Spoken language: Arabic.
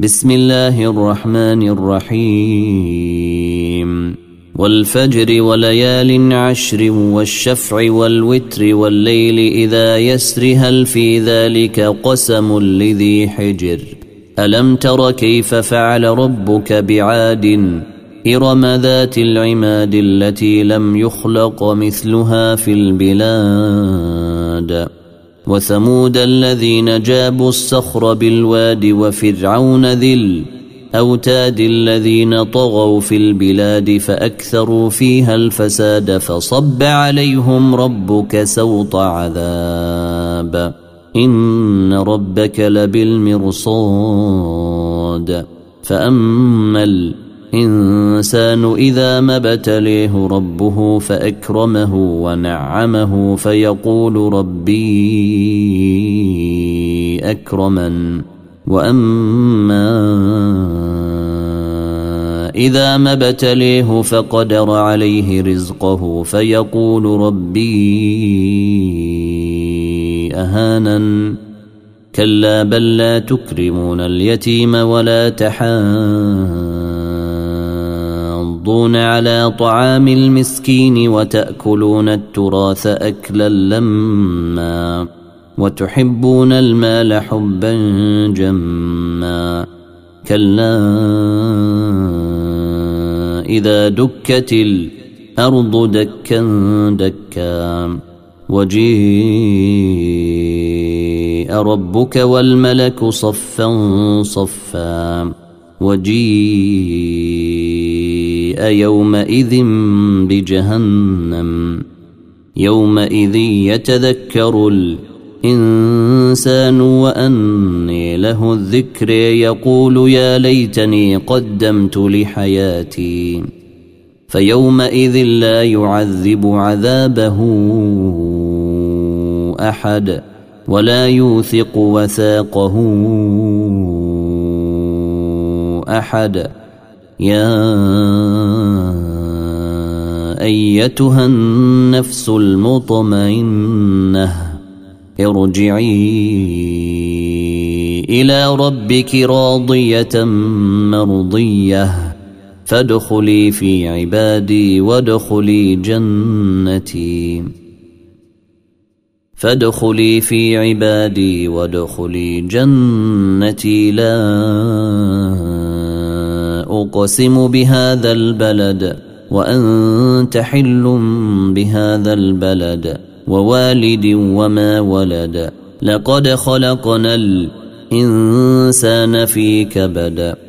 بسم الله الرحمن الرحيم والفجر وليال عشر والشفع والوتر والليل إذا يسر هل في ذلك قسم لذي حجر ألم تر كيف فعل ربك بعاد إرم ذات العماد التي لم يخلق مثلها في البلاد وثمود الذين جابوا الصخر بالواد وفرعون ذي الأوتاد الذين طغوا في البلاد فأكثروا فيها الفساد فصب عليهم ربك سوط عذاب إن ربك لبالمرصاد فأما الإنسان إذا ما ابتليه ربه فأكرمه ونعمه فيقول ربي أكرمن وأما إذا ما ابتليه فقدر عليه رزقه فيقول ربي أهانن كلا بل لا تكرمون اليتيم ولا تحاضون على طعام المسكين وتأكلون التراث أكلا لما وتحبون المال حبا جما كلا إذا دكت الأرض دكا دكا وجيء ربك والملك صفا صفا وجيء يومئذ بجهنم يومئذ يتذكر الإنسان وأنى له الذكر يقول يا ليتني قدمت لحياتي فيومئذ لا يعذب عذابه أحد ولا يوثق وثاقه أحد يا أيتها النفس المطمئنة ارجعي إلى ربك راضية مرضية فادخلي في عبادي وادخلي جنتي لا أقسم بهذا البلد وأنت حل بهذا البلد ووالد وما ولد لقد خلقنا الإنسان في كبد